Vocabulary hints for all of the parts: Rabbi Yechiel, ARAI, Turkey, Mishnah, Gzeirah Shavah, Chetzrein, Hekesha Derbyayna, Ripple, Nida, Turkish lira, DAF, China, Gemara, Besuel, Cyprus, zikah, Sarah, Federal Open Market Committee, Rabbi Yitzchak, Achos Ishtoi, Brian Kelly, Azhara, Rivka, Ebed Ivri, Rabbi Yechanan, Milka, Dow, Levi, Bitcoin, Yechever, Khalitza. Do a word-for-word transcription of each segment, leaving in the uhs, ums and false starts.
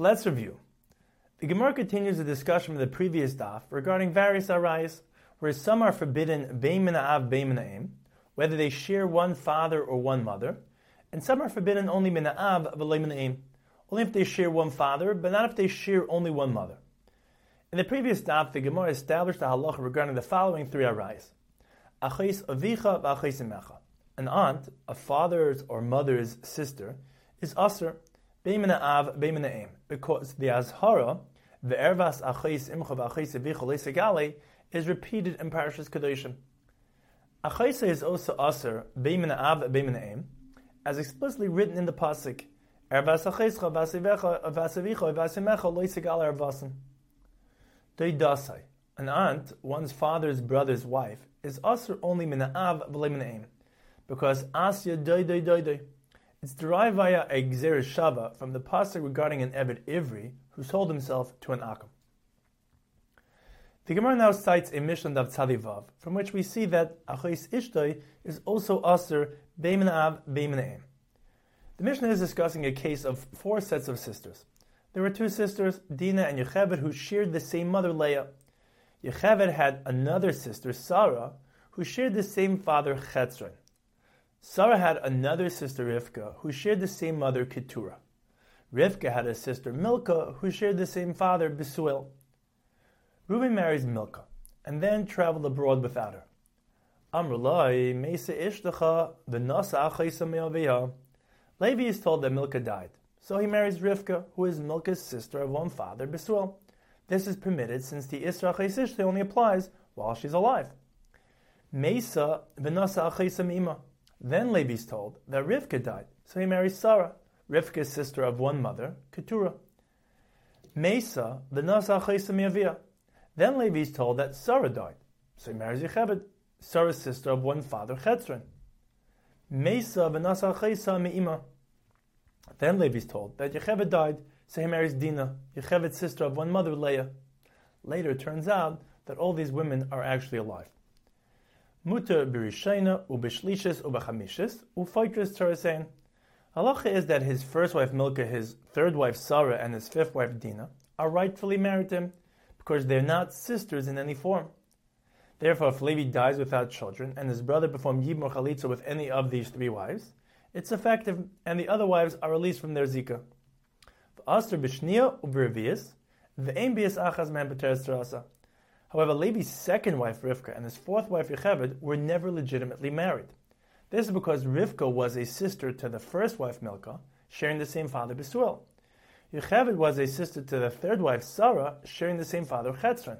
So let's review. The Gemara continues the discussion from the previous D A F regarding various ARAIs, where some are forbidden bein min ha'av bein min ha'em, whether they share one father or one mother, and some are forbidden only min ha'av but lo min ha'em, only if they share one father, but not if they share only one mother. In the previous D A F, the Gemara established the halacha regarding the following three ARAIs: Achos avicha v'achos imecha. An aunt, a father's or mother's sister, is Asr, bein min ha'av bein min ha'em, because the Azhara, the ervas achos imcha v'achos avicha le'segale, is repeated in Parashas Kedoshim. Achos is also Asr, bein min ha'av bein min ha'em, as explicitly written in the pasuk, ervas achoscha v'asivecha v'asivicha v'asimecha le'segale ervasin. Doidasai, an aunt, one's father's brother's wife, is Asr only min ha'av v'le min ha'em, because asya doy doy doy doy. It's derived via a Gzeirah Shavah from the pasuk regarding an Ebed Ivri who sold himself to an Akum. The Gemara now cites a Mishnah of Tzavivav, from which we see that Achos Ishtoi is also Asr bein min ha'av bein min ha'em. The Mishnah is discussing a case of four sets of sisters. There were two sisters, Dina and Yechever, who shared the same mother, Leah. Yechever had another sister, Sarah, who shared the same father, Chetzrein. Sarah had another sister, Rivka, who shared the same mother, Keturah. Rivka had a sister, Milka, who shared the same father, Besuel. Reuben marries Milka, and then traveled abroad without her. Amr lai, meisa ishtacha, v'nasa achaisa me'aviha. Levi is told that Milka died, so he marries Rivka, who is Milka's sister of one father, Besuel. This is permitted since the isra achos ishtoi only applies while she's alive. Meisa v'nasa achaisa me'ima. Then Levi is told that Rivka died, so he marries Sarah, Rivka's sister of one mother, Keturah. Meisa, the Nasa Achesa Miavia. Then Levi is told that Sarah died, so he marries Yechever, Sarah's sister of one father, Chetzrein. Meisa, the Nasa Achesa Mi'ima. Then Levi is told that Yechever died, so he marries Dina, Yechever's sister of one mother, Leah. Later it turns out that all these women are actually alive. Mutter b'rishaina u'b'shlishis u'b'chamishis u'faytris teresein. Halacha is that his first wife Milka, his third wife Sarah, and his fifth wife Dina are rightfully married to him, because they are not sisters in any form. Therefore, if Levi dies without children and his brother performed yibmur Khalitza with any of these three wives, it's effective, and the other wives are released from their zikah. V'asr b'shnia u'b'revias v'ein b'es achas mehem b'teres terasa. However, Levi's second wife, Rivka, and his fourth wife, Yechever, were never legitimately married. This is because Rivka was a sister to the first wife, Milka, sharing the same father, Besuel. Yechever was a sister to the third wife, Sarah, sharing the same father, Chetzrein.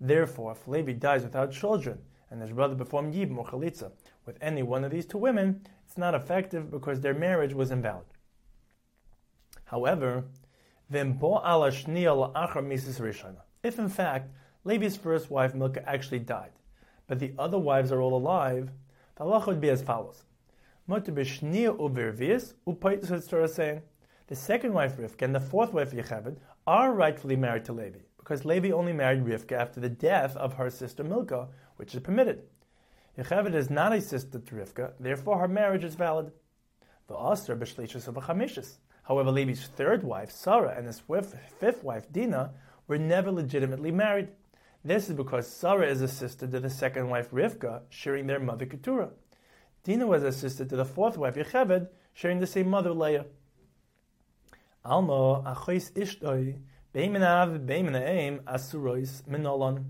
Therefore, if Levi dies without children, and his brother performed Yibm or Khalitza with any one of these two women, it's not effective because their marriage was invalid. However, if in fact Levi's first wife, Milka, actually died, but the other wives are all alive, the halacha would be as follows. The second wife, Rivka, and the fourth wife, Yechever, are rightfully married to Levi, because Levi only married Rivka after the death of her sister Milka, which is permitted. Yechever is not a sister to Rivka, therefore her marriage is valid. However, Levi's third wife, Sarah, and his fifth wife, Dina, were never legitimately married. This is because Sarah is a sister to the second wife Rivka, sharing their mother Keturah. Dina was a sister to the fourth wife Yechever, sharing the same mother Leah. Alma achos ishtoi bein min ha'av bein min ha'em asuros min olon.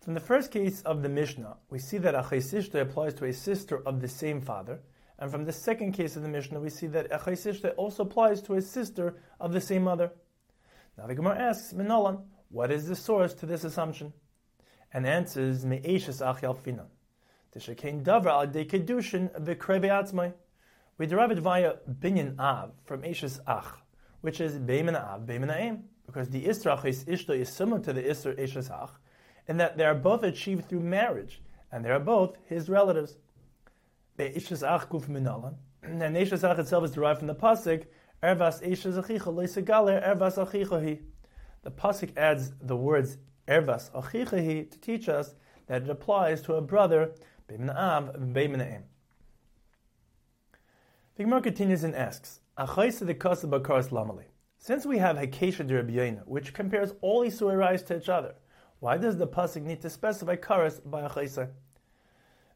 From the first case of the Mishnah, we see that achos ishtoi applies to a sister of the same father, and from the second case of the Mishnah, we see that achos ishtoi also applies to a sister of the same mother. Now the Gemara asks, min olon, what is the source to this assumption? And answers, me eshes ach yalfinan. D'shekain davra al de kedushin v'krevei atzmai. We derive it via binyan av from eshes ach, which is bein min ha'av bein min ha'em, because the isra achos ishtoi is similar to the isra eshes ach, in that they are both achieved through marriage, and they are both his relatives. Be eshes ach guf min olon, and eshes ach itself is derived from the pasuk, ervas eshes achicha le'segale ervas achichahi. The pasuk adds the words ervas achichahi to teach us that it applies to a brother, bein min ha'av bein min ha'em. The Gemara continues and asks, achos de kasa bakaras lamali. Since we have Hekesha Derbyayna, which compares all Isu'erais to each other, why does the pasuk need to specify karas by a chaisa?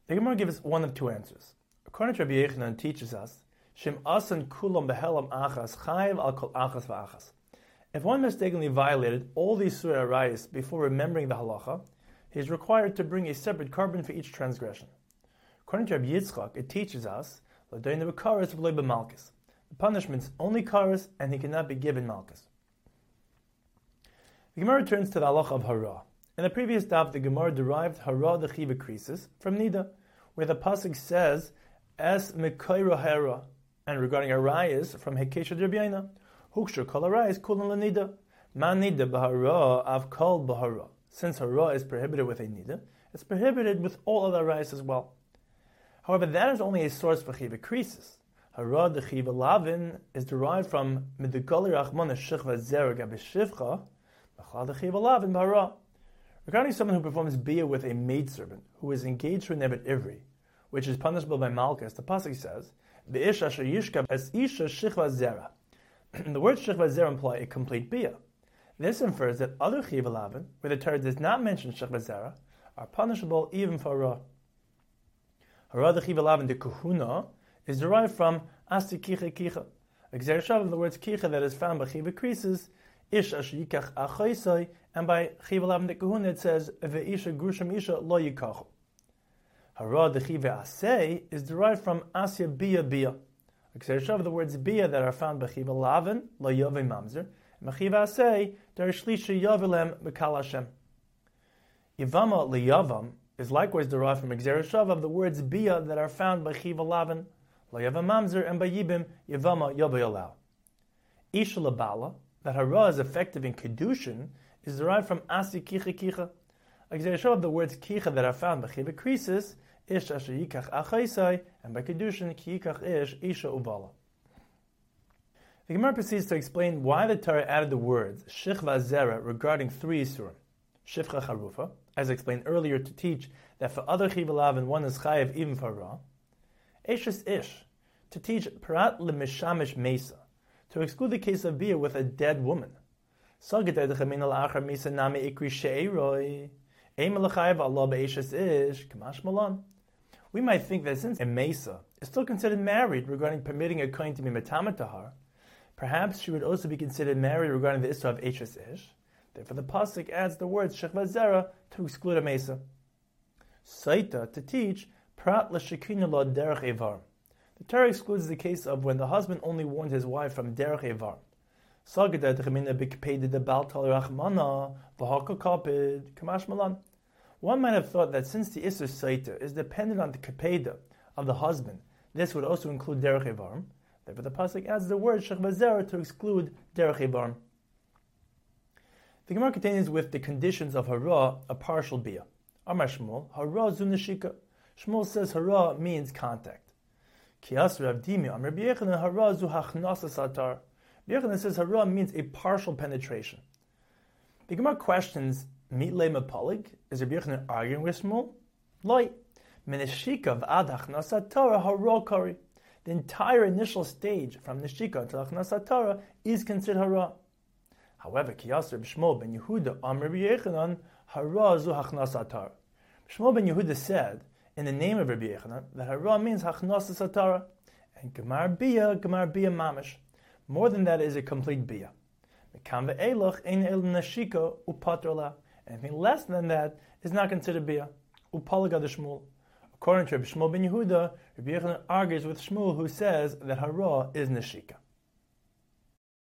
The Gemara gives one of two answers. According to Rabbi Yechiel teaches us, Shim asan kulam behelam achas chayiv al kol achas va'achas. If one mistakenly violated all the Isu'erais before remembering the halacha, he is required to bring a separate carbon for each transgression. According to Rabbi Yitzchak, it teaches us, L'doinu b'karas v'lo b'malkus. The punishment is only karas, and he cannot be given malkus. The Gemara returns to the halacha of hara. In the previous daf, the Gemara derived hara dechiva krisis from Nida, where the pasuk says, Es mikoiro hara, and regarding arayis from Hekesha Derbyayna, Hukshur kol arayis kulan l'nida, Ma nida b'hara av kol b'hara. Since hara is prohibited with a nida, it's prohibited with all other arayis as well. However, that is only a source for chiva krisis. Hara dechiva lavin is derived from Midugali rachmana shechva zera gabe shivcha, Machal dechiva lavin b'hara. Regarding someone who performs bia with a maidservant who is engaged to an Ebed Ivri, which is punishable by malchus, the pasuk says, Be'isha sheyishka es isha shechva zera. The words shechva zera imply a complete bia. This infers that other chiva lavin, where the Torah does not mention shechva zera, are punishable even for hara. Hara de chiva lavin de kuhuna is derived from asti kicha kicha, a Gzeirah Shavah, the words kicha that is found by chiva krisis, ish ash yikach achoisoi, and by chiva lavin de kuhuna it says ve'isha grusham isha lo yikachu. Hara de chiva asei is derived from asya bia bia, a Gzeirah Shavah, the words bia that are found by chiva lavin lo yove mamzer. Mechiva asei, derishlisha yovilem mekal Hashem. Yivama liyavam is likewise derived from Gzeirah Shavah of the words bia that are found by chiva lavin, layavam mamzer, and by yibim, yivama yobayalav. Isha labala, that hara is effective in kedushin, is derived from asi kicha kicha. A Gzeirah Shavah of the words kicha that are found by chiva krisis, ish asher yikach achaisai, and by kedushin, ki yikach ish, isha uvala. The Gemara proceeds to explain why the Torah added the words Shechva Zera regarding three Yisurim, Shifcha Charufa, as explained earlier, to teach that for other Chiva Lavin one is Chayiv even for Ra, Eshes Ish, to teach Parat Lemishamish Mesa, to exclude the case of Bia with a dead woman, Sagitai Dechamin Al-Achar Mesa Nami Ikri She'eroi, Eim Al-Chayiv Allah Be'eshes Ish, Kamash Malan. We might think that since a Mesa is still considered married regarding permitting a kohen to be Metamet Tahar, perhaps she would also be considered married regarding the issue of eshes ish. Therefore, the pasuk adds the words shechva zera to exclude a mesa. Saita, to teach prat l'shekina lo derech evar. The Torah excludes the case of when the husband only warned his wife from derech evar. Sagada techemina bikpede de baltal rachmana v'haka kapid kamash malan. One might have thought that since the issue saita is dependent on the kapeda of the husband, this would also include derech evar. Therefore, the pasuk adds the word shechva zera to exclude derech ibarim. The Gemara continues with the conditions of hara, a partial bia. Amar Shmuel, hara zu neshika. Shmuel says hara means contact. Ki asr avdimi amar Rabbi Yechiel hara zu hachnasa satar. Rabbi Yechiel says hara means a partial penetration. The Gemara questions mitlei mepalig. Is Rabbi Yechiel arguing with Shmuel? Loi meneshika v'ad hachnasa satar hara kari. The entire initial stage from Neshika to Achnasat Torah is considered hara. However, Ki Asr Shmuel ben Yehuda Amar Rabbi Yechanan hara zu Achnasat Torah. Shmuel ben Yehuda said in the name of Rabbi Yechanan that hara means Achnasat Torah, and Gemar Bia, Gemar Bia Mamish. More than that is a complete Bia. Mekam ve'elach ein el Neshika upatrala. Anything less than that is not considered Bia. Upalaga de Shmuel. According to Rabbi Shmuel ben Yehuda, Rabbi Yochanan argues with Shmuel, who says that hara is neshika.